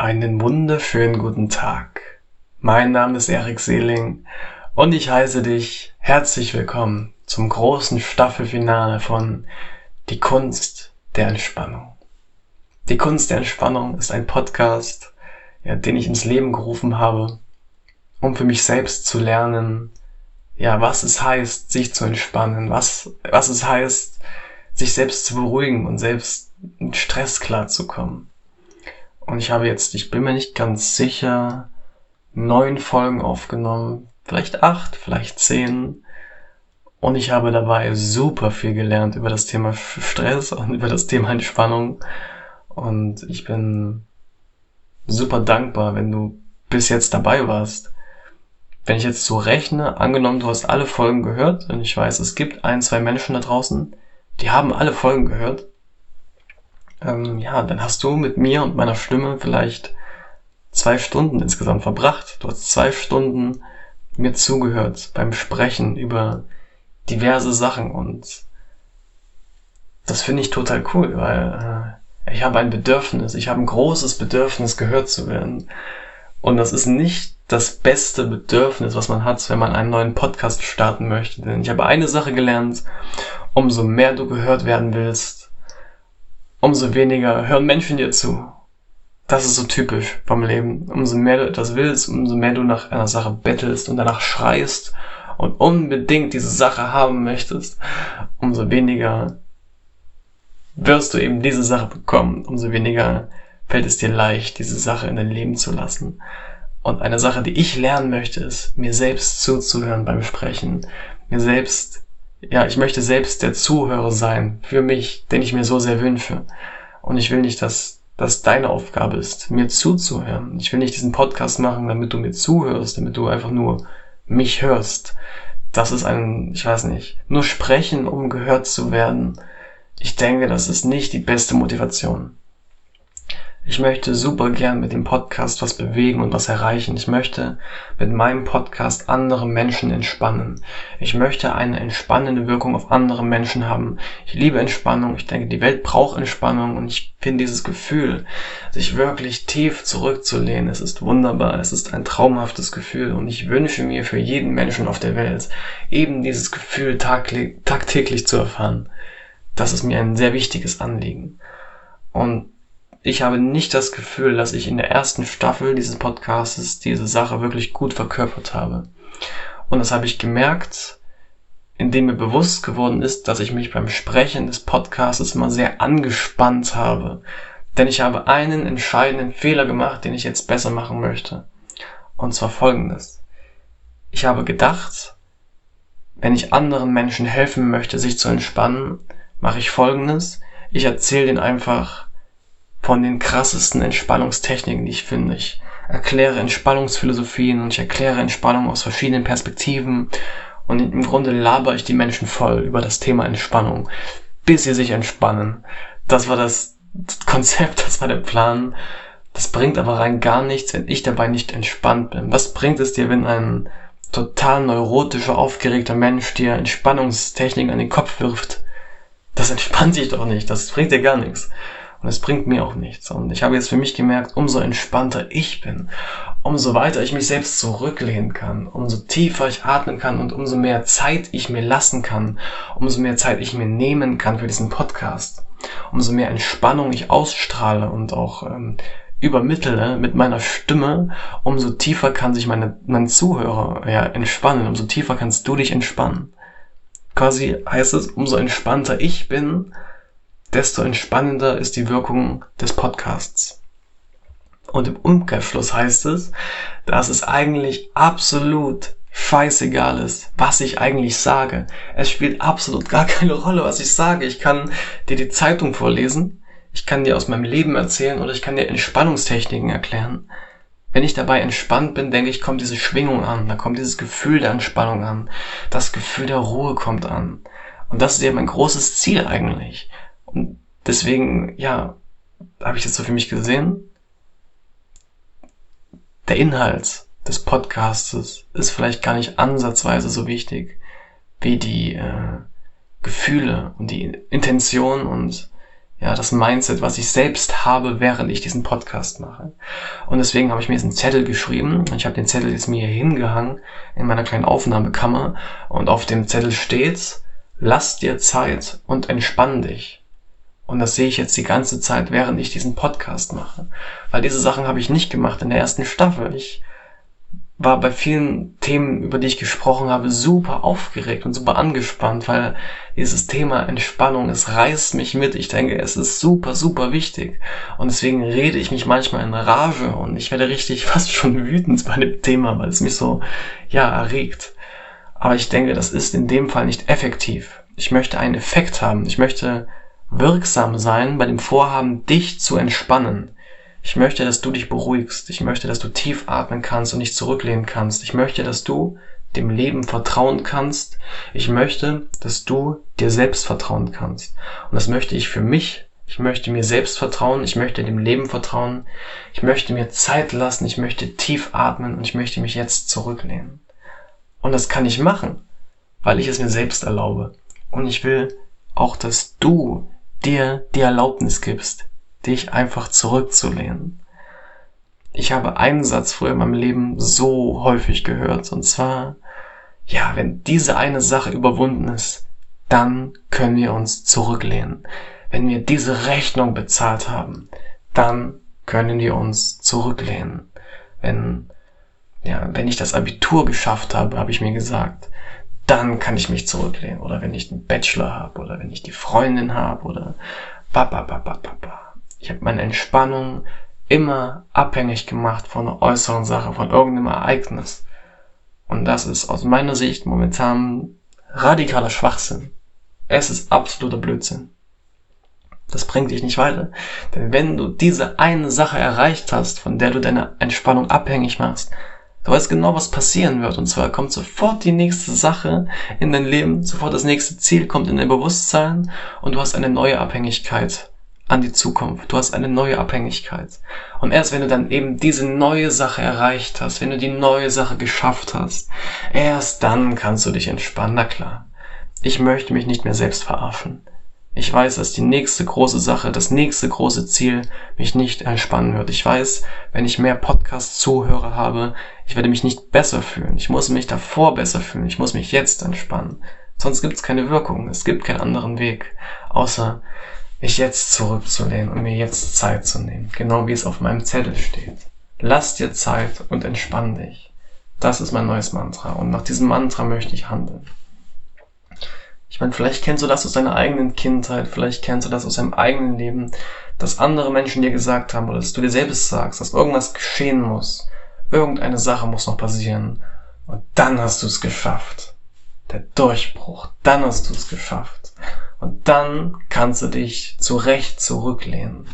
Einen wunderschönen guten Tag. Mein Name ist Erik Seeling und ich heiße dich herzlich willkommen zum großen Staffelfinale von Die Kunst der Entspannung. Die Kunst der Entspannung ist ein Podcast, den ich ins Leben gerufen habe, um für mich selbst zu lernen, was es heißt, sich zu entspannen, was es heißt, sich selbst zu beruhigen und selbst mit Stress klarzukommen. Und ich bin mir nicht ganz sicher, 9 Folgen aufgenommen, vielleicht 8, vielleicht 10. Und ich habe dabei super viel gelernt über das Thema Stress und über das Thema Entspannung. Und ich bin super dankbar, wenn du bis jetzt dabei warst. Wenn ich jetzt so rechne, angenommen, du hast alle Folgen gehört, und ich weiß, es gibt 1, 2 Menschen da draußen, die haben alle Folgen gehört. Dann hast du mit mir und meiner Stimme vielleicht 2 Stunden insgesamt verbracht. Du hast 2 Stunden mir zugehört beim Sprechen über diverse Sachen, und das finde ich total cool, weil ich habe ein großes Bedürfnis, gehört zu werden. Und das ist nicht das beste Bedürfnis, was man hat, wenn man einen neuen Podcast starten möchte. Denn ich habe eine Sache gelernt: umso mehr du gehört werden willst, umso weniger hören Menschen dir zu. Das ist so typisch vom Leben. Umso mehr du etwas willst, umso mehr du nach einer Sache bettelst und danach schreist und unbedingt diese Sache haben möchtest, umso weniger wirst du eben diese Sache bekommen. Umso weniger fällt es dir leicht, diese Sache in dein Leben zu lassen. Und eine Sache, die ich lernen möchte, ist, mir selbst zuzuhören beim Sprechen. Ich möchte selbst der Zuhörer sein für mich, den ich mir so sehr wünsche. Und ich will nicht, dass das deine Aufgabe ist, mir zuzuhören. Ich will nicht diesen Podcast machen, damit du mir zuhörst, damit du einfach nur mich hörst. Das ist nur sprechen, um gehört zu werden. Ich denke, das ist nicht die beste Motivation. Ich möchte super gern mit dem Podcast was bewegen und was erreichen. Ich möchte mit meinem Podcast andere Menschen entspannen. Ich möchte eine entspannende Wirkung auf andere Menschen haben. Ich liebe Entspannung. Ich denke, die Welt braucht Entspannung. Und ich finde dieses Gefühl, sich wirklich tief zurückzulehnen, es ist wunderbar. Es ist ein traumhaftes Gefühl. Und ich wünsche mir für jeden Menschen auf der Welt, eben dieses Gefühl tagtäglich zu erfahren. Das ist mir ein sehr wichtiges Anliegen. Und ich habe nicht das Gefühl, dass ich in der ersten Staffel dieses Podcasts diese Sache wirklich gut verkörpert habe. Und das habe ich gemerkt, indem mir bewusst geworden ist, dass ich mich beim Sprechen des Podcasts mal sehr angespannt habe. Denn ich habe einen entscheidenden Fehler gemacht, den ich jetzt besser machen möchte. Und zwar folgendes: Ich habe gedacht, wenn ich anderen Menschen helfen möchte, sich zu entspannen, mache ich folgendes: Ich erzähle denen einfach von den krassesten Entspannungstechniken, die ich finde. Ich erkläre Entspannungsphilosophien und ich erkläre Entspannung aus verschiedenen Perspektiven, und im Grunde labere ich die Menschen voll über das Thema Entspannung, bis sie sich entspannen. Das war das Konzept, das war der Plan. Das bringt aber rein gar nichts, wenn ich dabei nicht entspannt bin. Was bringt es dir, wenn ein total neurotischer, aufgeregter Mensch dir Entspannungstechniken an den Kopf wirft? Das entspannt dich doch nicht, das bringt dir gar nichts. Und es bringt mir auch nichts. Und ich habe jetzt für mich gemerkt, umso entspannter ich bin, umso weiter ich mich selbst zurücklehnen kann, umso tiefer ich atmen kann und umso mehr Zeit ich mir lassen kann, umso mehr Zeit ich mir nehmen kann für diesen Podcast, umso mehr Entspannung ich ausstrahle und auch übermittle mit meiner Stimme, umso tiefer kann sich mein Zuhörer entspannen, umso tiefer kannst du dich entspannen. Quasi heißt es, umso entspannter ich bin, desto entspannender ist die Wirkung des Podcasts. Und im Umkehrschluss heißt es, dass es eigentlich absolut scheißegal ist, was ich eigentlich sage. Es spielt absolut gar keine Rolle, was ich sage. Ich kann dir die Zeitung vorlesen, ich kann dir aus meinem Leben erzählen oder ich kann dir Entspannungstechniken erklären. Wenn ich dabei entspannt bin, denke ich, kommt diese Schwingung an, da kommt dieses Gefühl der Entspannung an, das Gefühl der Ruhe kommt an. Und das ist ja mein großes Ziel eigentlich. Und deswegen, habe ich das so für mich gesehen. Der Inhalt des Podcasts ist vielleicht gar nicht ansatzweise so wichtig wie die Gefühle und die Intention und Ja, das Mindset, was ich selbst habe, während ich diesen Podcast mache. Und deswegen habe ich mir jetzt einen Zettel geschrieben. Ich habe den Zettel jetzt mir hier hingehangen in meiner kleinen Aufnahmekammer. Und auf dem Zettel steht's: Lass dir Zeit und entspann dich. Und das sehe ich jetzt die ganze Zeit, während ich diesen Podcast mache. Weil diese Sachen habe ich nicht gemacht in der ersten Staffel. Ich war bei vielen Themen, über die ich gesprochen habe, super aufgeregt und super angespannt, weil dieses Thema Entspannung, es reißt mich mit. Ich denke, es ist super, super wichtig. Und deswegen rede ich mich manchmal in Rage und ich werde richtig fast schon wütend bei dem Thema, weil es mich so, ja, erregt. Aber ich denke, das ist in dem Fall nicht effektiv. Ich möchte einen Effekt haben. Ich möchte wirksam sein bei dem Vorhaben, dich zu entspannen. Ich möchte, dass du dich beruhigst. Ich möchte, dass du tief atmen kannst und dich zurücklehnen kannst. Ich möchte, dass du dem Leben vertrauen kannst. Ich möchte, dass du dir selbst vertrauen kannst. Und das möchte ich für mich. Ich möchte mir selbst vertrauen. Ich möchte dem Leben vertrauen. Ich möchte mir Zeit lassen. Ich möchte tief atmen und ich möchte mich jetzt zurücklehnen. Und das kann ich machen, weil ich es mir selbst erlaube. Und ich will auch, dass du dir die Erlaubnis gibst, dich einfach zurückzulehnen. Ich habe einen Satz früher in meinem Leben so häufig gehört, und zwar, ja, wenn diese eine Sache überwunden ist, dann können wir uns zurücklehnen. Wenn wir diese Rechnung bezahlt haben, dann können wir uns zurücklehnen. Wenn ich das Abitur geschafft habe, habe ich mir gesagt, dann kann ich mich zurücklehnen. Oder wenn ich einen Bachelor habe, oder wenn ich die Freundin habe, oder Ich habe meine Entspannung immer abhängig gemacht von einer äußeren Sache, von irgendeinem Ereignis. Und das ist aus meiner Sicht momentan radikaler Schwachsinn. Es ist absoluter Blödsinn. Das bringt dich nicht weiter. Denn wenn du diese eine Sache erreicht hast, von der du deine Entspannung abhängig machst, du weißt genau, was passieren wird. Und zwar kommt sofort die nächste Sache in dein Leben, sofort das nächste Ziel kommt in dein Bewusstsein und du hast eine neue Abhängigkeit an die Zukunft. Du hast eine neue Abhängigkeit. Und erst wenn du dann eben diese neue Sache erreicht hast, wenn du die neue Sache geschafft hast, erst dann kannst du dich entspannen. Na klar, ich möchte mich nicht mehr selbst verarschen. Ich weiß, dass die nächste große Sache, das nächste große Ziel mich nicht entspannen wird. Ich weiß, wenn ich mehr Podcast-Zuhörer habe, ich werde mich nicht besser fühlen. Ich muss mich davor besser fühlen. Ich muss mich jetzt entspannen. Sonst gibt es keine Wirkung. Es gibt keinen anderen Weg, außer mich jetzt zurückzulehnen und mir jetzt Zeit zu nehmen. Genau wie es auf meinem Zettel steht. Lass dir Zeit und entspann dich. Das ist mein neues Mantra. Und nach diesem Mantra möchte ich handeln. Ich meine, vielleicht kennst du das aus deiner eigenen Kindheit. Vielleicht kennst du das aus deinem eigenen Leben. Dass andere Menschen dir gesagt haben oder dass du dir selbst sagst, dass irgendwas geschehen muss. Irgendeine Sache muss noch passieren. Und dann hast du es geschafft. Der Durchbruch. Dann hast du es geschafft. Und dann kannst du dich zu Recht zurücklehnen.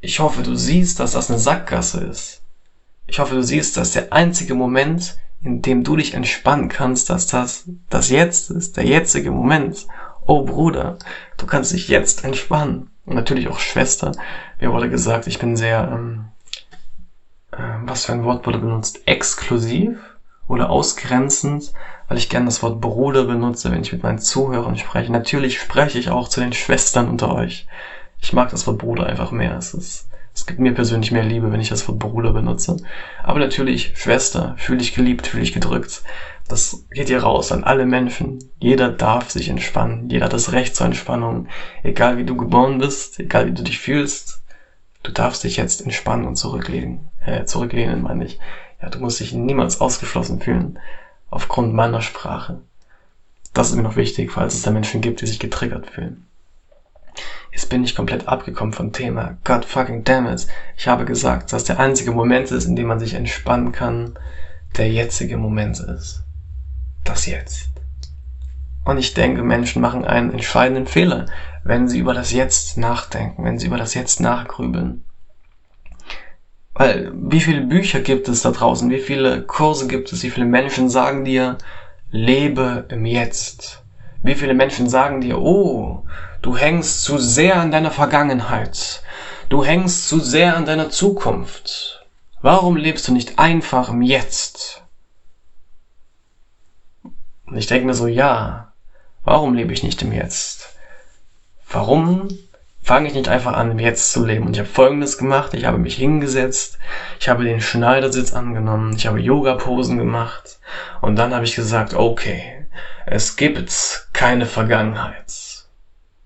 Ich hoffe, du siehst, dass das eine Sackgasse ist. Ich hoffe, du siehst, dass der einzige Moment, in dem du dich entspannen kannst, dass das Jetzt ist, der jetzige Moment. Oh Bruder, du kannst dich jetzt entspannen. Und natürlich auch Schwester. Mir wurde gesagt, ich bin sehr, was für ein Wort wurde benutzt? Exklusiv oder ausgrenzend? Weil ich gerne das Wort Bruder benutze, wenn ich mit meinen Zuhörern spreche. Natürlich spreche ich auch zu den Schwestern unter euch. Ich mag das Wort Bruder einfach mehr. Es gibt mir persönlich mehr Liebe, wenn ich das Wort Bruder benutze. Aber natürlich, Schwester, fühl dich geliebt, fühl dich gedrückt. Das geht hier raus an alle Menschen. Jeder darf sich entspannen. Jeder hat das Recht zur Entspannung. Egal wie du geboren bist, egal wie du dich fühlst, du darfst dich jetzt entspannen und zurücklehnen, meine ich. Ja, du musst dich niemals ausgeschlossen fühlen. Aufgrund meiner Sprache. Das ist mir noch wichtig, falls es da Menschen gibt, die sich getriggert fühlen. Jetzt bin ich komplett abgekommen vom Thema. God fucking damn it. Ich habe gesagt, dass der einzige Moment ist, in dem man sich entspannen kann, der jetzige Moment ist. Das Jetzt. Und ich denke, Menschen machen einen entscheidenden Fehler, wenn sie über das Jetzt nachdenken, wenn sie über das Jetzt nachgrübeln. Weil wie viele Bücher gibt es da draußen, wie viele Kurse gibt es, wie viele Menschen sagen dir, lebe im Jetzt. Wie viele Menschen sagen dir, oh, du hängst zu sehr an deiner Vergangenheit, du hängst zu sehr an deiner Zukunft. Warum lebst du nicht einfach im Jetzt? Und ich denke mir so, ja, warum lebe ich nicht im Jetzt? Warum fange ich nicht einfach an, im Jetzt zu leben? Und ich habe Folgendes gemacht. Ich habe mich hingesetzt. Ich habe den Schneidersitz angenommen. Ich habe Yoga-Posen gemacht. Und dann habe ich gesagt, okay, es gibt keine Vergangenheit.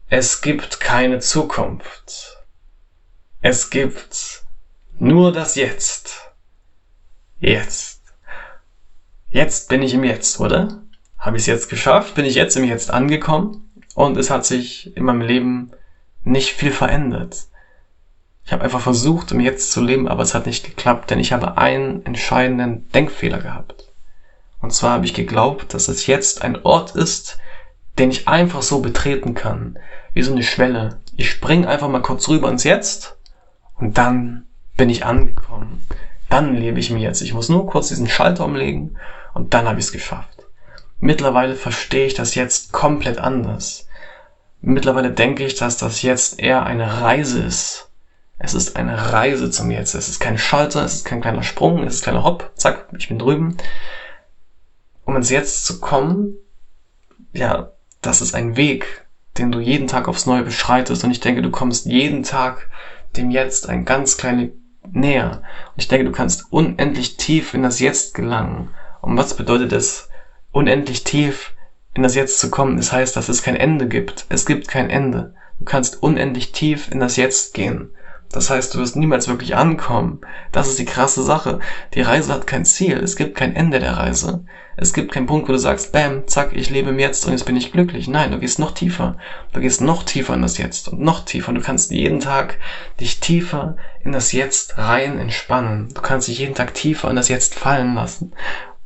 Es gibt keine Zukunft. Es gibt nur das Jetzt. Jetzt. Jetzt bin ich im Jetzt, oder? Habe ich es jetzt geschafft? Bin ich jetzt im Jetzt angekommen? Und es hat sich in meinem Leben nicht viel verändert. Ich habe einfach versucht, im Jetzt zu leben, aber es hat nicht geklappt, denn ich habe einen entscheidenden Denkfehler gehabt. Und zwar habe ich geglaubt, dass es jetzt ein Ort ist, den ich einfach so betreten kann, wie so eine Schwelle. Ich springe einfach mal kurz rüber ins Jetzt und dann bin ich angekommen. Dann lebe ich mir jetzt. Ich muss nur kurz diesen Schalter umlegen und dann habe ich es geschafft. Mittlerweile verstehe ich das Jetzt komplett anders. Mittlerweile denke ich, dass das Jetzt eher eine Reise ist. Es ist eine Reise zum Jetzt. Es ist kein Schalter, es ist kein kleiner Sprung, es ist kleiner Hopp, zack, ich bin drüben. Um ins Jetzt zu kommen, ja, das ist ein Weg, den du jeden Tag aufs Neue beschreitest. Und ich denke, du kommst jeden Tag dem Jetzt ein ganz kleines näher. Und ich denke, du kannst unendlich tief in das Jetzt gelangen. Und was bedeutet es, unendlich tief in das Jetzt zu kommen? Das heißt, dass es kein Ende gibt. Es gibt kein Ende. Du kannst unendlich tief in das Jetzt gehen. Das heißt, du wirst niemals wirklich ankommen. Das ist die krasse Sache. Die Reise hat kein Ziel. Es gibt kein Ende der Reise. Es gibt keinen Punkt, wo du sagst, bam, zack, ich lebe im Jetzt und jetzt bin ich glücklich. Nein, du gehst noch tiefer. Du gehst noch tiefer in das Jetzt und noch tiefer. Und du kannst jeden Tag dich tiefer in das Jetzt rein entspannen. Du kannst dich jeden Tag tiefer in das Jetzt fallen lassen.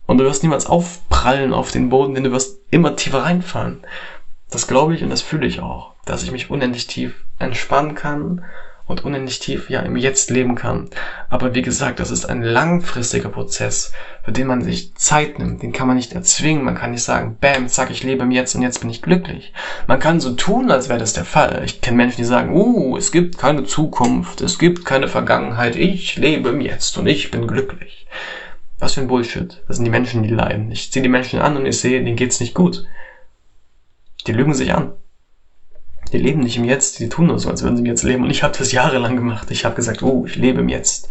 Und du wirst niemals aufprallen auf den Boden, denn du wirst immer tiefer reinfallen. Das glaube ich und das fühle ich auch, dass ich mich unendlich tief entspannen kann und unendlich tief, ja, im Jetzt leben kann. Aber wie gesagt, das ist ein langfristiger Prozess, für den man sich Zeit nimmt. Den kann man nicht erzwingen. Man kann nicht sagen, bam, zack, ich lebe im Jetzt und jetzt bin ich glücklich. Man kann so tun, als wäre das der Fall. Ich kenne Menschen, die sagen, es gibt keine Zukunft, es gibt keine Vergangenheit, ich lebe im Jetzt und ich bin glücklich. Was für ein Bullshit. Das sind die Menschen, die leiden. Ich ziehe die Menschen an und ich sehe, denen geht's nicht gut. Die lügen sich an. Die leben nicht im Jetzt, die tun nur so, als würden sie im Jetzt leben. Und ich habe das jahrelang gemacht. Ich habe gesagt, ich lebe im Jetzt.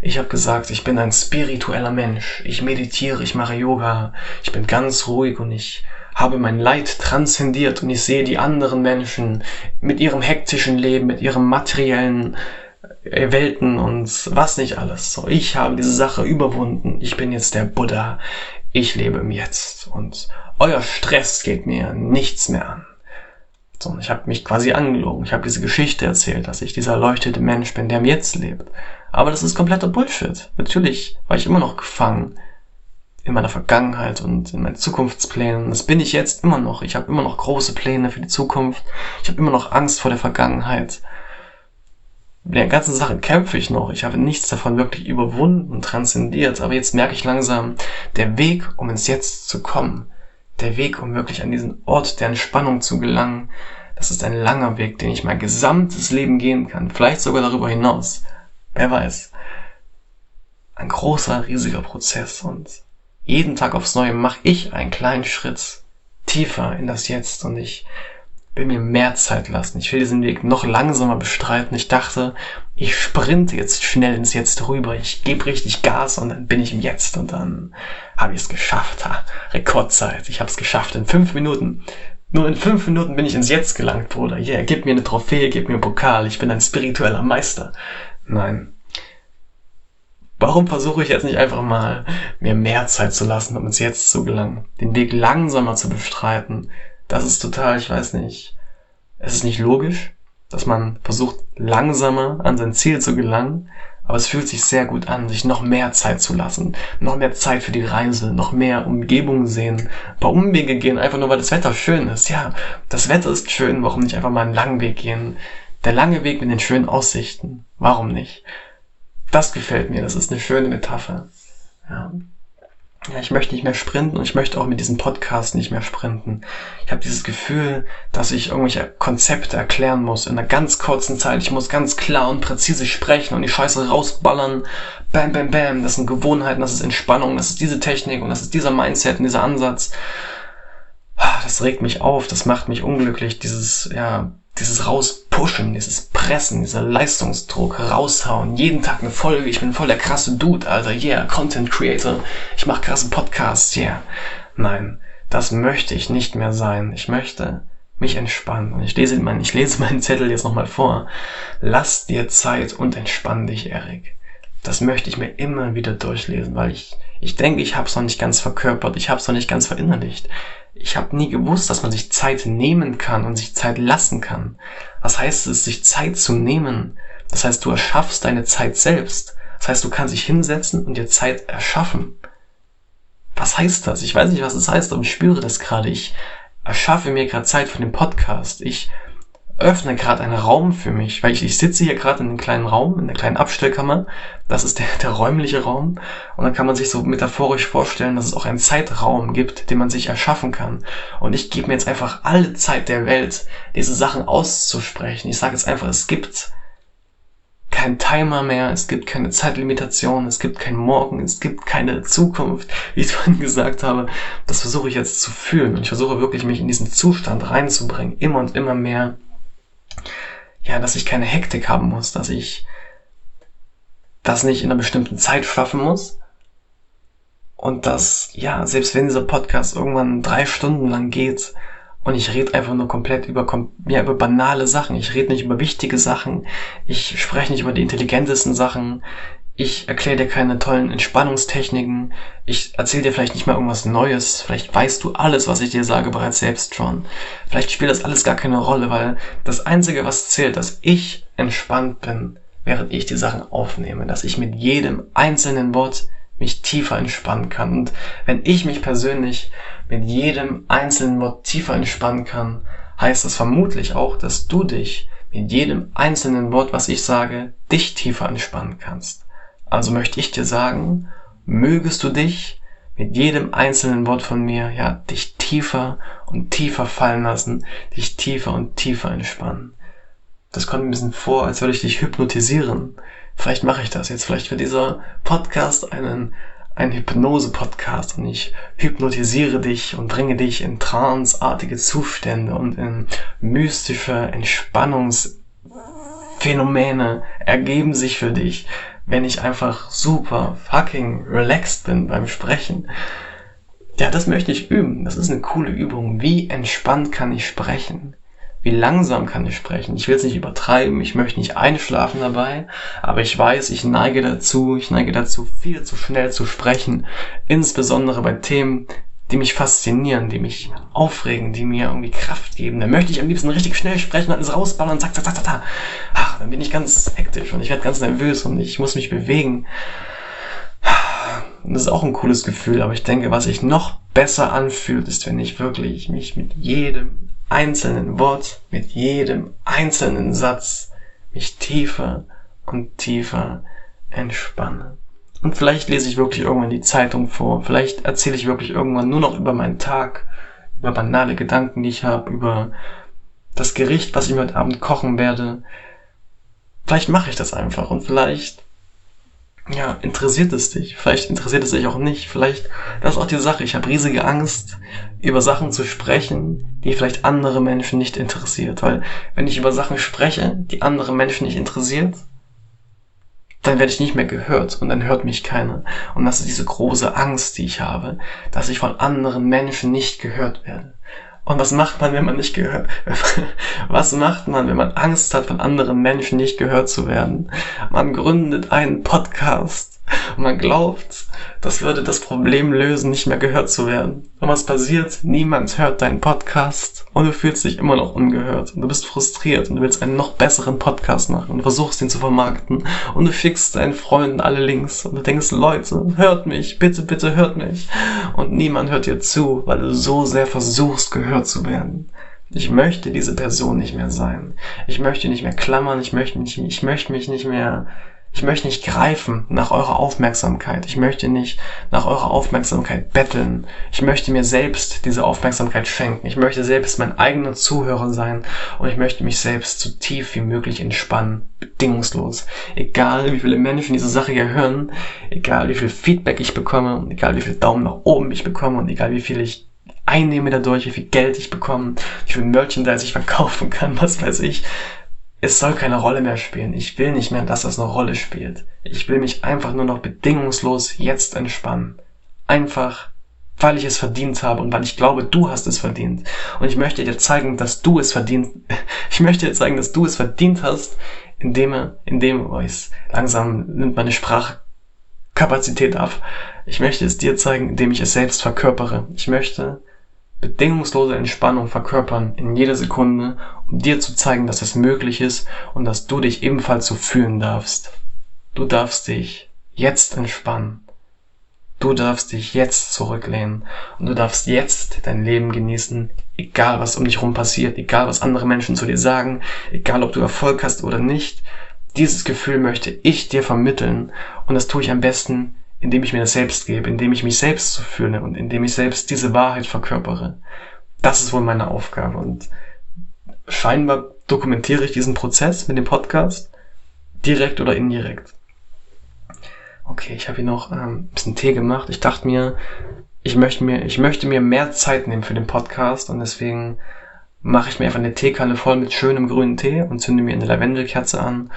Ich habe gesagt, ich bin ein spiritueller Mensch. Ich meditiere, ich mache Yoga. Ich bin ganz ruhig und ich habe mein Leid transzendiert. Und ich sehe die anderen Menschen mit ihrem hektischen Leben, mit ihrem materiellen Welten und was nicht alles. So, ich habe diese Sache überwunden. Ich bin jetzt der Buddha. Ich lebe im Jetzt. Und euer Stress geht mir nichts mehr an. So, und ich habe mich quasi angelogen. Ich habe diese Geschichte erzählt, dass ich dieser erleuchtete Mensch bin, der im Jetzt lebt. Aber das ist kompletter Bullshit. Natürlich war ich immer noch gefangen in meiner Vergangenheit und in meinen Zukunftsplänen. Das bin ich jetzt immer noch. Ich habe immer noch große Pläne für die Zukunft. Ich habe immer noch Angst vor der Vergangenheit. Mit der ganzen Sache kämpfe ich noch. Ich habe nichts davon wirklich überwunden und transzendiert. Aber jetzt merke ich langsam, der Weg, um ins Jetzt zu kommen, der Weg, um wirklich an diesen Ort der Entspannung zu gelangen, das ist ein langer Weg, den ich mein gesamtes Leben gehen kann. Vielleicht sogar darüber hinaus. Wer weiß. Ein großer, riesiger Prozess. Und jeden Tag aufs Neue mache ich einen kleinen Schritt tiefer in das Jetzt. Und ich will mir mehr Zeit lassen. Ich will diesen Weg noch langsamer bestreiten. Ich dachte, ich sprinte jetzt schnell ins Jetzt rüber. Ich gebe richtig Gas und dann bin ich im Jetzt. Und dann habe ich es geschafft. Ha, Rekordzeit. Ich habe es geschafft in 5 Minuten. Nur in 5 Minuten bin ich ins Jetzt gelangt, Bruder. Yeah, gib mir eine Trophäe, gib mir einen Pokal. Ich bin ein spiritueller Meister. Nein. Warum versuche ich jetzt nicht einfach mal, mir mehr Zeit zu lassen, um ins Jetzt zu gelangen? Den Weg langsamer zu bestreiten. Das ist total, ich weiß nicht, es ist nicht logisch, dass man versucht, langsamer an sein Ziel zu gelangen, aber es fühlt sich sehr gut an, sich noch mehr Zeit zu lassen, noch mehr Zeit für die Reise, noch mehr Umgebung sehen, ein paar Umwege gehen, einfach nur, weil das Wetter schön ist. Ja, das Wetter ist schön, warum nicht einfach mal einen langen Weg gehen? Der lange Weg mit den schönen Aussichten, warum nicht? Das gefällt mir, das ist eine schöne Metapher. Ja. Ja, ich möchte nicht mehr sprinten und ich möchte auch mit diesem Podcast nicht mehr sprinten. Ich habe dieses Gefühl, dass ich irgendwelche Konzepte erklären muss in einer ganz kurzen Zeit. Ich muss ganz klar und präzise sprechen und die Scheiße rausballern. Bam, bam, bam. Das sind Gewohnheiten, das ist Entspannung, das ist diese Technik und das ist dieser Mindset und dieser Ansatz. Das regt mich auf, das macht mich unglücklich, dieses, ja, dieses Rauspushen, dieses Pressen, dieser Leistungsdruck, raushauen, jeden Tag eine Folge, ich bin voll der krasse Dude, Alter, yeah, Content Creator, ich mache krasse Podcasts, yeah. Nein, das möchte ich nicht mehr sein. Ich möchte mich entspannen. Und ich lese meinen Zettel jetzt nochmal vor. Lass dir Zeit und entspann dich, Erik. Das möchte ich mir immer wieder durchlesen, weil ich denke, ich habe es noch nicht ganz verkörpert, ich habe es noch nicht ganz verinnerlicht. Ich habe nie gewusst, dass man sich Zeit nehmen kann und sich Zeit lassen kann. Was heißt es, sich Zeit zu nehmen? Das heißt, du erschaffst deine Zeit selbst. Das heißt, du kannst dich hinsetzen und dir Zeit erschaffen. Was heißt das? Ich weiß nicht, was es heißt, aber ich spüre das gerade. Ich erschaffe mir gerade Zeit für den Podcast. Ich öffne gerade einen Raum für mich, weil ich sitze hier gerade in einem kleinen Raum, in der kleinen Abstellkammer. Das ist der räumliche Raum. Und dann kann man sich so metaphorisch vorstellen, dass es auch einen Zeitraum gibt, den man sich erschaffen kann. Und ich gebe mir jetzt einfach alle Zeit der Welt, diese Sachen auszusprechen. Ich sage jetzt einfach, es gibt kein Timer mehr, es gibt keine Zeitlimitation, es gibt kein Morgen, es gibt keine Zukunft, wie ich vorhin gesagt habe. Das versuche ich jetzt zu fühlen. Und ich versuche wirklich, mich in diesen Zustand reinzubringen. Immer und immer mehr. Ja, dass ich keine Hektik haben muss, dass ich das nicht in einer bestimmten Zeit schaffen muss und dass, ja, selbst wenn dieser Podcast irgendwann 3 Stunden lang geht und ich rede einfach nur komplett über banale Sachen, ich rede nicht über wichtige Sachen, ich spreche nicht über die intelligentesten Sachen, ich erkläre dir keine tollen Entspannungstechniken, ich erzähle dir vielleicht nicht mal irgendwas Neues, vielleicht weißt du alles, was ich dir sage, bereits selbst schon. Vielleicht spielt das alles gar keine Rolle, weil das Einzige, was zählt, dass ich entspannt bin, während ich die Sachen aufnehme, dass ich mit jedem einzelnen Wort mich tiefer entspannen kann. Und wenn ich mich persönlich mit jedem einzelnen Wort tiefer entspannen kann, heißt das vermutlich auch, dass du dich mit jedem einzelnen Wort, was ich sage, dich tiefer entspannen kannst. Also möchte ich dir sagen, mögest du dich mit jedem einzelnen Wort von mir, ja, dich tiefer und tiefer fallen lassen, dich tiefer und tiefer entspannen. Das kommt mir ein bisschen vor, als würde ich dich hypnotisieren. Vielleicht mache ich das jetzt, vielleicht wird dieser Podcast ein Hypnose-Podcast und ich hypnotisiere dich und bringe dich in tranceartige Zustände und in mystische Entspannungsphänomene ergeben sich für dich, wenn ich einfach super fucking relaxed bin beim Sprechen. Ja, das möchte ich üben. Das ist eine coole Übung. Wie entspannt kann ich sprechen? Wie langsam kann ich sprechen? Ich will es nicht übertreiben. Ich möchte nicht einschlafen dabei. Aber ich weiß, ich neige dazu, viel zu schnell zu sprechen. Insbesondere bei Themen, die mich faszinieren, die mich aufregen, die mir irgendwie Kraft geben. Da möchte ich am liebsten richtig schnell sprechen, alles rausballern, zack, zack, zack, zack, zack. Ach, dann bin ich ganz hektisch und ich werde ganz nervös und ich muss mich bewegen. Und das ist auch ein cooles Gefühl, aber ich denke, was sich noch besser anfühlt, ist, wenn ich wirklich mich mit jedem einzelnen Wort, mit jedem einzelnen Satz mich tiefer und tiefer entspanne. Und vielleicht lese ich wirklich irgendwann die Zeitung vor. Vielleicht erzähle ich wirklich irgendwann nur noch über meinen Tag, über banale Gedanken, die ich habe, über das Gericht, was ich mir heute Abend kochen werde. Vielleicht mache ich das einfach und vielleicht, ja, interessiert es dich. Vielleicht interessiert es dich auch nicht. Vielleicht, das ist auch die Sache. Ich habe riesige Angst, über Sachen zu sprechen, die vielleicht andere Menschen nicht interessiert. Weil wenn ich über Sachen spreche, die andere Menschen nicht interessiert, dann werde ich nicht mehr gehört und dann hört mich keiner. Und das ist diese große Angst, die ich habe, dass ich von anderen Menschen nicht gehört werde. Und was macht man, wenn man nicht gehört? Was macht man, wenn man Angst hat, von anderen Menschen nicht gehört zu werden? Man gründet einen Podcast und man glaubt, das würde das Problem lösen, nicht mehr gehört zu werden. Und was passiert? Niemand hört deinen Podcast und du fühlst dich immer noch ungehört. Und du bist frustriert und du willst einen noch besseren Podcast machen und versuchst ihn zu vermarkten. Und du schickst deinen Freunden alle Links und du denkst, Leute, hört mich, bitte, bitte hört mich. Und niemand hört dir zu, weil du so sehr versuchst, gehört zu werden. Ich möchte diese Person nicht mehr sein. Ich möchte nicht mehr klammern, ich möchte nicht greifen nach eurer Aufmerksamkeit. Ich möchte nicht nach eurer Aufmerksamkeit betteln. Ich möchte mir selbst diese Aufmerksamkeit schenken. Ich möchte selbst mein eigener Zuhörer sein und ich möchte mich selbst so tief wie möglich entspannen, bedingungslos. Egal wie viele Menschen diese Sache hier hören, egal wie viel Feedback ich bekomme, egal wie viel Daumen nach oben ich bekomme und egal wie viel ich einnehme dadurch, wie viel Geld ich bekomme, wie viel Merchandise ich verkaufen kann, was weiß ich. Es soll keine Rolle mehr spielen. Ich will nicht mehr, dass das eine Rolle spielt. Ich will mich einfach nur noch bedingungslos jetzt entspannen. Einfach, weil ich es verdient habe und weil ich glaube, du hast es verdient. Und ich möchte dir zeigen, dass du es verdient. Ich möchte dir zeigen, dass du es verdient hast, indem es langsam nimmt meine Sprachkapazität ab. Ich möchte es dir zeigen, indem ich es selbst verkörpere. Ich möchte bedingungslose Entspannung verkörpern in jeder Sekunde, um dir zu zeigen, dass es möglich ist und dass du dich ebenfalls so fühlen darfst. Du darfst dich jetzt entspannen. Du darfst dich jetzt zurücklehnen und du darfst jetzt dein Leben genießen, egal was um dich herum passiert, egal was andere Menschen zu dir sagen, egal ob du Erfolg hast oder nicht. Dieses Gefühl möchte ich dir vermitteln und das tue ich am besten, indem ich mir das selbst gebe, indem ich mich selbst so fühle und indem ich selbst diese Wahrheit verkörpere. Das ist wohl meine Aufgabe und scheinbar dokumentiere ich diesen Prozess mit dem Podcast, direkt oder indirekt. Okay, ich habe hier noch ein bisschen Tee gemacht. Ich dachte mir, ich möchte mir mehr Zeit nehmen für den Podcast und deswegen mache ich mir einfach eine Teekanne voll mit schönem grünen Tee und zünde mir eine Lavendelkerze an.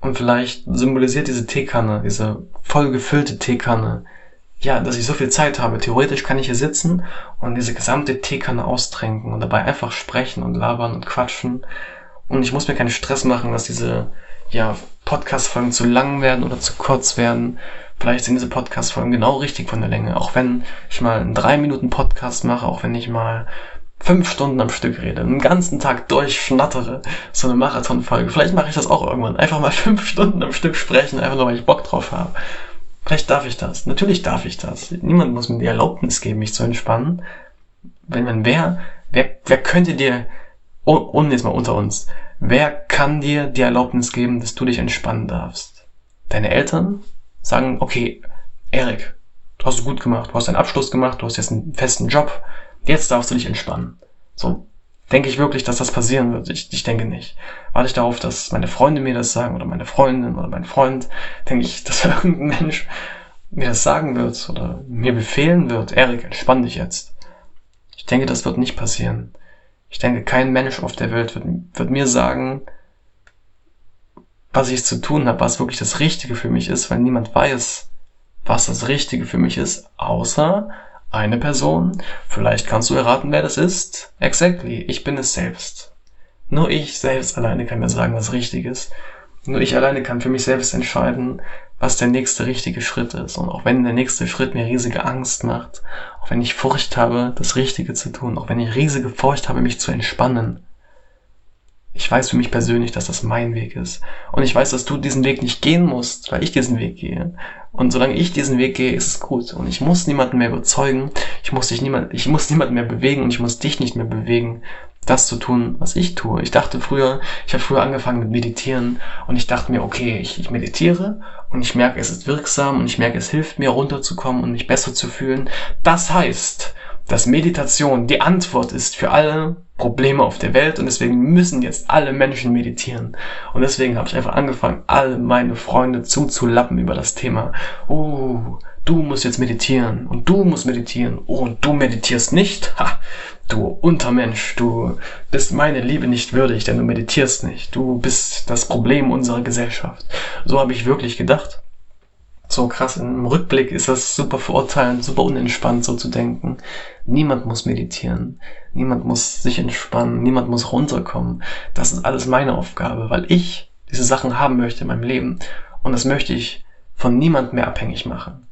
Und vielleicht symbolisiert diese Teekanne, diese voll gefüllte Teekanne, ja, dass ich so viel Zeit habe. Theoretisch kann ich hier sitzen und diese gesamte Teekanne austrinken und dabei einfach sprechen und labern und quatschen. Und ich muss mir keinen Stress machen, dass diese, ja, Podcast-Folgen zu lang werden oder zu kurz werden. Vielleicht sind diese Podcast-Folgen genau richtig von der Länge. Auch wenn ich mal einen 3-Minuten-Podcast mache, auch wenn ich mal 5 Stunden am Stück rede, einen ganzen Tag durchschnattere, so eine Marathonfolge. Vielleicht mache ich das auch irgendwann. Einfach mal 5 Stunden am Stück sprechen, einfach nur, weil ich Bock drauf habe. Vielleicht darf ich das. Natürlich darf ich das. Niemand muss mir die Erlaubnis geben, mich zu entspannen. Wenn man wer könnte dir, ohne jetzt mal unter uns, wer kann dir die Erlaubnis geben, dass du dich entspannen darfst? Deine Eltern sagen, okay, Erik, du hast es gut gemacht, du hast deinen Abschluss gemacht, du hast jetzt einen festen Job, jetzt darfst du dich entspannen. So, denke ich wirklich, dass das passieren wird? Ich denke nicht. Warte ich darauf, dass meine Freunde mir das sagen oder meine Freundin oder mein Freund? Denke ich, dass irgendein Mensch mir das sagen wird oder mir befehlen wird, Erik, entspann dich jetzt. Ich denke, das wird nicht passieren. Ich denke, kein Mensch auf der Welt wird mir sagen, was ich zu tun habe, was wirklich das Richtige für mich ist, weil niemand weiß, was das Richtige für mich ist, außer eine Person. Vielleicht kannst du erraten, wer das ist. Exactly, ich bin es selbst. Nur ich selbst alleine kann mir sagen, was richtig ist. Nur ich alleine kann für mich selbst entscheiden, was der nächste richtige Schritt ist. Und auch wenn der nächste Schritt mir riesige Angst macht, auch wenn ich Furcht habe, das Richtige zu tun, auch wenn ich riesige Furcht habe, mich zu entspannen, ich weiß für mich persönlich, dass das mein Weg ist. Und ich weiß, dass du diesen Weg nicht gehen musst, weil ich diesen Weg gehe. Und solange ich diesen Weg gehe, ist es gut. Und ich muss niemanden mehr überzeugen, ich muss niemanden mehr bewegen und ich muss dich nicht mehr bewegen, das zu tun, was ich tue. Ich habe früher angefangen mit Meditieren und ich dachte mir, okay, ich meditiere und ich merke, es ist wirksam und ich merke, es hilft mir, runterzukommen und mich besser zu fühlen. Das heißt, dass Meditation die Antwort ist für alle Probleme auf der Welt und deswegen müssen jetzt alle Menschen meditieren. Und deswegen habe ich einfach angefangen, alle meine Freunde zuzulappen über das Thema. Oh, du musst jetzt meditieren und du musst meditieren. Oh, und du meditierst nicht? Ha, du Untermensch, du bist meine Liebe nicht würdig, denn du meditierst nicht. Du bist das Problem unserer Gesellschaft. So habe ich wirklich gedacht. So krass, im Rückblick ist das super verurteilend, super unentspannt, so zu denken. Niemand muss meditieren, niemand muss sich entspannen, niemand muss runterkommen. Das ist alles meine Aufgabe, weil ich diese Sachen haben möchte in meinem Leben. Und das möchte ich von niemand mehr abhängig machen.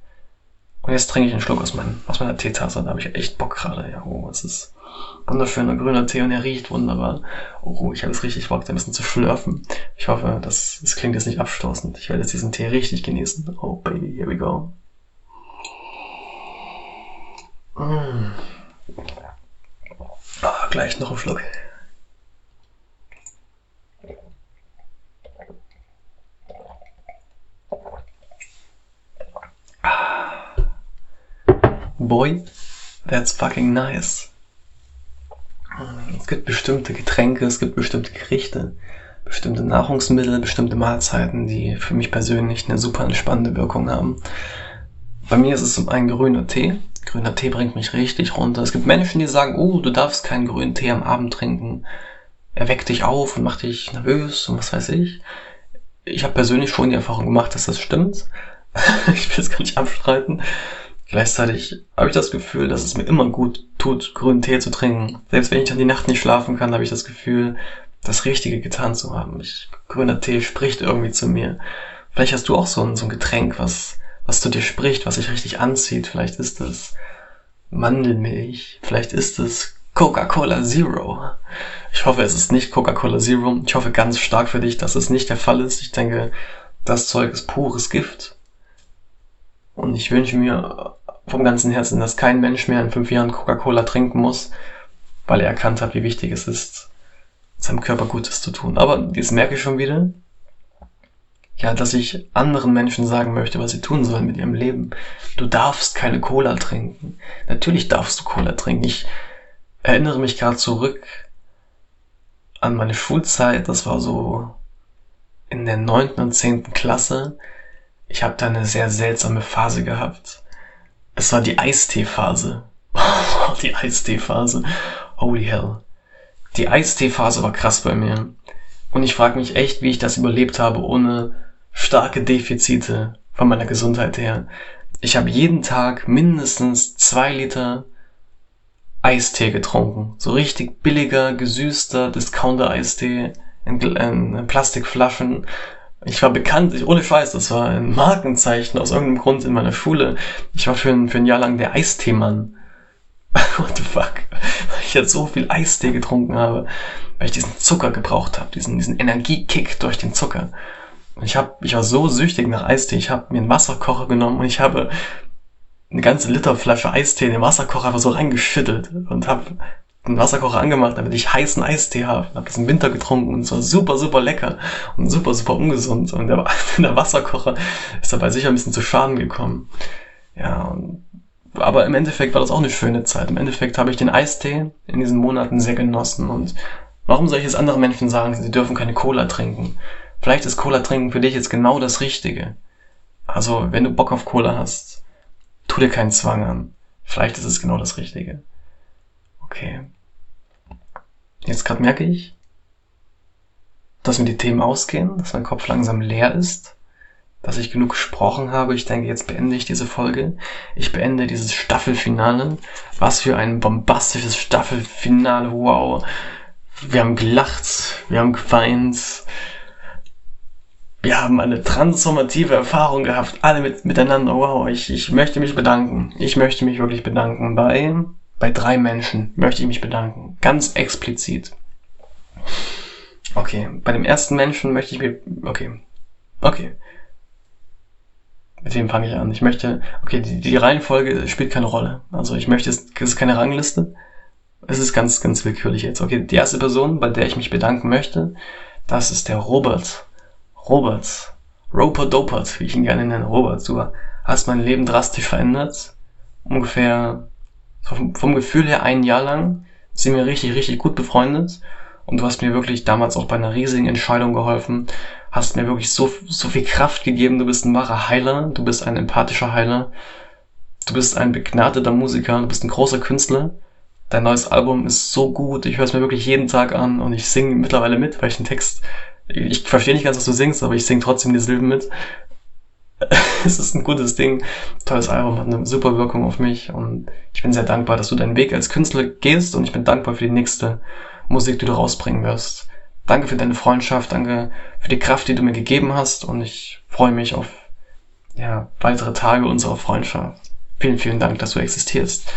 Und jetzt trinke ich einen Schluck aus meiner Teetasse, da habe ich echt Bock gerade. Ja, oh, es ist wunderschöner grüner Tee und er riecht wunderbar. Oh, ich habe jetzt richtig Bock, da ein bisschen zu schlürfen. Ich hoffe, das klingt jetzt nicht abstoßend. Ich werde jetzt diesen Tee richtig genießen. Oh, baby, here we go. Oh, gleich noch einen Schluck. Boy, that's fucking nice. Es gibt bestimmte Getränke, es gibt bestimmte Gerichte, bestimmte Nahrungsmittel, bestimmte Mahlzeiten, die für mich persönlich eine super entspannende Wirkung haben. Bei mir ist es zum einen grüner Tee. Grüner Tee bringt mich richtig runter. Es gibt Menschen, die sagen, oh, du darfst keinen grünen Tee am Abend trinken. Er weckt dich auf und macht dich nervös und was weiß ich. Ich habe persönlich schon die Erfahrung gemacht, dass das stimmt. Ich will es gar nicht abstreiten. Gleichzeitig habe ich das Gefühl, dass es mir immer gut tut, grünen Tee zu trinken. Selbst wenn ich dann die Nacht nicht schlafen kann, habe ich das Gefühl, das Richtige getan zu haben. Grüner Tee spricht irgendwie zu mir. Vielleicht hast du auch so ein Getränk, was zu dir spricht, was sich richtig anzieht. Vielleicht ist es Mandelmilch. Vielleicht ist es Coca-Cola Zero. Ich hoffe, es ist nicht Coca-Cola Zero. Ich hoffe ganz stark für dich, dass es nicht der Fall ist. Ich denke, das Zeug ist pures Gift. Und ich wünsche mir vom ganzen Herzen, dass kein Mensch mehr in 5 Jahren Coca-Cola trinken muss, weil er erkannt hat, wie wichtig es ist, seinem Körper Gutes zu tun. Aber jetzt merke ich schon wieder, ja, dass ich anderen Menschen sagen möchte, was sie tun sollen mit ihrem Leben. Du darfst keine Cola trinken. Natürlich darfst du Cola trinken. Ich erinnere mich gerade zurück an meine Schulzeit. Das war so in der 9. und 10. Klasse. Ich habe da eine sehr seltsame Phase gehabt. Es war die Eistee-Phase. Die Eistee-Phase. Holy hell. Die Eistee-Phase war krass bei mir. Und ich frage mich echt, wie ich das überlebt habe, ohne starke Defizite von meiner Gesundheit her. Ich habe jeden Tag mindestens 2 Liter Eistee getrunken. So richtig billiger, gesüßter Discounter-Eistee in Plastikflaschen. Ich war bekannt, ohne Scheiß, das war ein Markenzeichen aus irgendeinem Grund in meiner Schule. Ich war für ein Jahr lang der Eisteemann. What the fuck? Weil ich jetzt so viel Eistee getrunken habe, weil ich diesen Zucker gebraucht habe, diesen Energiekick durch den Zucker. Und ich war so süchtig nach Eistee, ich habe mir einen Wasserkocher genommen und ich habe eine ganze Literflasche Eistee in den Wasserkocher einfach so reingeschüttelt und habe den Wasserkocher angemacht, damit ich heißen Eistee habe. Ich habe das im Winter getrunken und es war super, super lecker und super, super ungesund. Und der Wasserkocher ist dabei sicher ein bisschen zu Schaden gekommen. Ja, aber im Endeffekt war das auch eine schöne Zeit. Im Endeffekt habe ich den Eistee in diesen Monaten sehr genossen. Und warum soll ich jetzt anderen Menschen sagen, sie dürfen keine Cola trinken? Vielleicht ist Cola trinken für dich jetzt genau das Richtige. Also, wenn du Bock auf Cola hast, tu dir keinen Zwang an. Vielleicht ist es genau das Richtige. Okay. Jetzt gerade merke ich, dass mir die Themen ausgehen, dass mein Kopf langsam leer ist, dass ich genug gesprochen habe. Ich denke, jetzt beende ich diese Folge. Ich beende dieses Staffelfinale. Was für ein bombastisches Staffelfinale. Wow. Wir haben gelacht, wir haben geweint. Wir haben eine transformative Erfahrung gehabt, alle miteinander. Wow, ich möchte mich bedanken. Ich möchte mich wirklich bedanken bei 3 Menschen möchte ich mich bedanken. Ganz explizit. Okay, bei dem ersten Menschen möchte ich mir... Okay. Mit wem fange ich an? Ich möchte... Okay, die Reihenfolge spielt keine Rolle. Also ich möchte... Es ist keine Rangliste. Es ist ganz, ganz willkürlich jetzt. Okay, die erste Person, bei der ich mich bedanken möchte, das ist der Robert. Robert. Roper Dopert, wie ich ihn gerne nenne. Robert, du hast mein Leben drastisch verändert. Ungefähr... Vom Gefühl her 1 Jahr lang sind wir richtig, richtig gut befreundet und du hast mir wirklich damals auch bei einer riesigen Entscheidung geholfen, hast mir wirklich so viel Kraft gegeben, du bist ein wahrer Heiler, du bist ein empathischer Heiler, du bist ein begnadeter Musiker, du bist ein großer Künstler, dein neues Album ist so gut, ich höre es mir wirklich jeden Tag an und ich singe mittlerweile mit, weil ich den Text, ich verstehe nicht ganz, was du singst, aber ich singe trotzdem die Silben mit. Es ist ein gutes Ding, tolles Album, hat eine super Wirkung auf mich und ich bin sehr dankbar, dass du deinen Weg als Künstler gehst und ich bin dankbar für die nächste Musik, die du rausbringen wirst. Danke für deine Freundschaft, danke für die Kraft, die du mir gegeben hast und ich freue mich auf weitere Tage unserer Freundschaft. Vielen, vielen Dank, dass du existierst.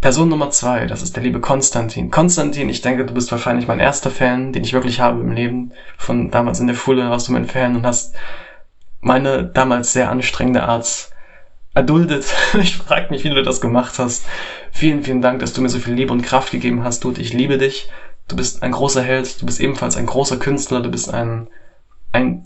Person Nummer 2, das ist der liebe Konstantin. Konstantin, ich denke, du bist wahrscheinlich mein erster Fan, den ich wirklich habe im Leben. Von damals in der Schule warst du mein Fan und hast... meine damals sehr anstrengende Art erduldet. Ich frage mich, wie du das gemacht hast. Vielen, vielen Dank, dass du mir so viel Liebe und Kraft gegeben hast, Dude. Ich liebe dich. Du bist ein großer Held. Du bist ebenfalls ein großer Künstler. Du bist ein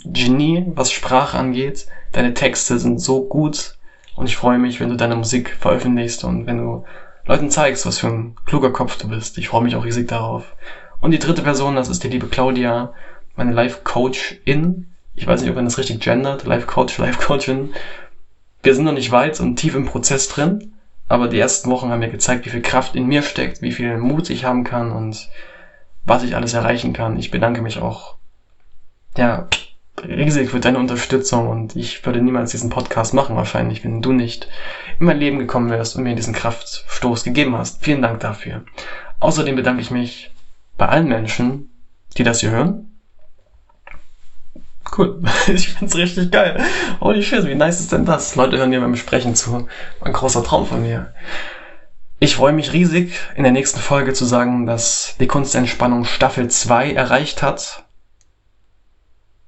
Genie, was Sprache angeht. Deine Texte sind so gut. Und ich freue mich, wenn du deine Musik veröffentlichst und wenn du Leuten zeigst, was für ein kluger Kopf du bist. Ich freue mich auch riesig darauf. Und die dritte Person, das ist die liebe Claudia, meine Life-Coachin. Ich weiß nicht, ob man das richtig gendert, Life Coach, Life Coachin. Wir sind noch nicht weit und tief im Prozess drin, Aber die ersten Wochen haben mir gezeigt, wie viel Kraft in mir steckt, wie viel Mut ich haben kann und was ich alles erreichen kann. Ich bedanke mich auch, ja, riesig für deine Unterstützung und ich würde niemals diesen Podcast machen wahrscheinlich, wenn du nicht in mein Leben gekommen wärst und mir diesen Kraftstoß gegeben hast. Vielen Dank dafür. Außerdem bedanke ich mich bei allen Menschen, die das hier hören. Cool, ich find's richtig geil. Holy shit, wie nice ist denn das? Leute hören mir beim Sprechen zu. Ein großer Traum von mir. Ich freue mich riesig, in der nächsten Folge zu sagen, dass die Kunst der Entspannung Staffel 2 erreicht hat.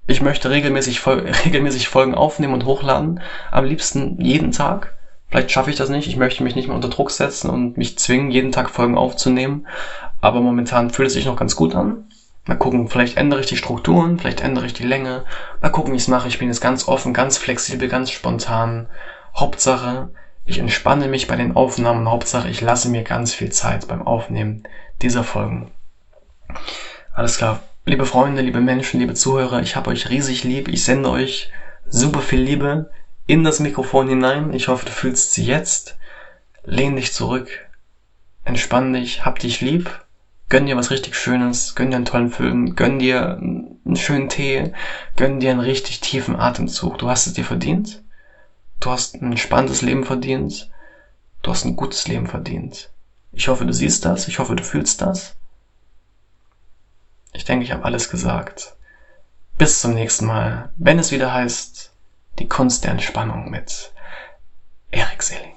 Ich möchte regelmäßig Folgen aufnehmen und hochladen. Am liebsten jeden Tag. Vielleicht schaffe ich das nicht. Ich möchte mich nicht mehr unter Druck setzen und mich zwingen, jeden Tag Folgen aufzunehmen. Aber momentan fühlt es sich noch ganz gut an. Mal gucken, vielleicht ändere ich die Strukturen, vielleicht ändere ich die Länge. Mal gucken, wie ich es mache. Ich bin jetzt ganz offen, ganz flexibel, ganz spontan. Hauptsache, ich entspanne mich bei den Aufnahmen. Hauptsache, ich lasse mir ganz viel Zeit beim Aufnehmen dieser Folgen. Alles klar. Liebe Freunde, liebe Menschen, liebe Zuhörer, ich habe euch riesig lieb. Ich sende euch super viel Liebe in das Mikrofon hinein. Ich hoffe, du fühlst sie jetzt. Lehn dich zurück, entspann dich, hab dich lieb. Gönn dir was richtig Schönes, gönn dir einen tollen Film, gönn dir einen schönen Tee, gönn dir einen richtig tiefen Atemzug. Du hast es dir verdient. Du hast ein entspanntes Leben verdient. Du hast ein gutes Leben verdient. Ich hoffe, du siehst das. Ich hoffe, du fühlst das. Ich denke, ich habe alles gesagt. Bis zum nächsten Mal, wenn es wieder heißt, die Kunst der Entspannung mit Erik Seeling.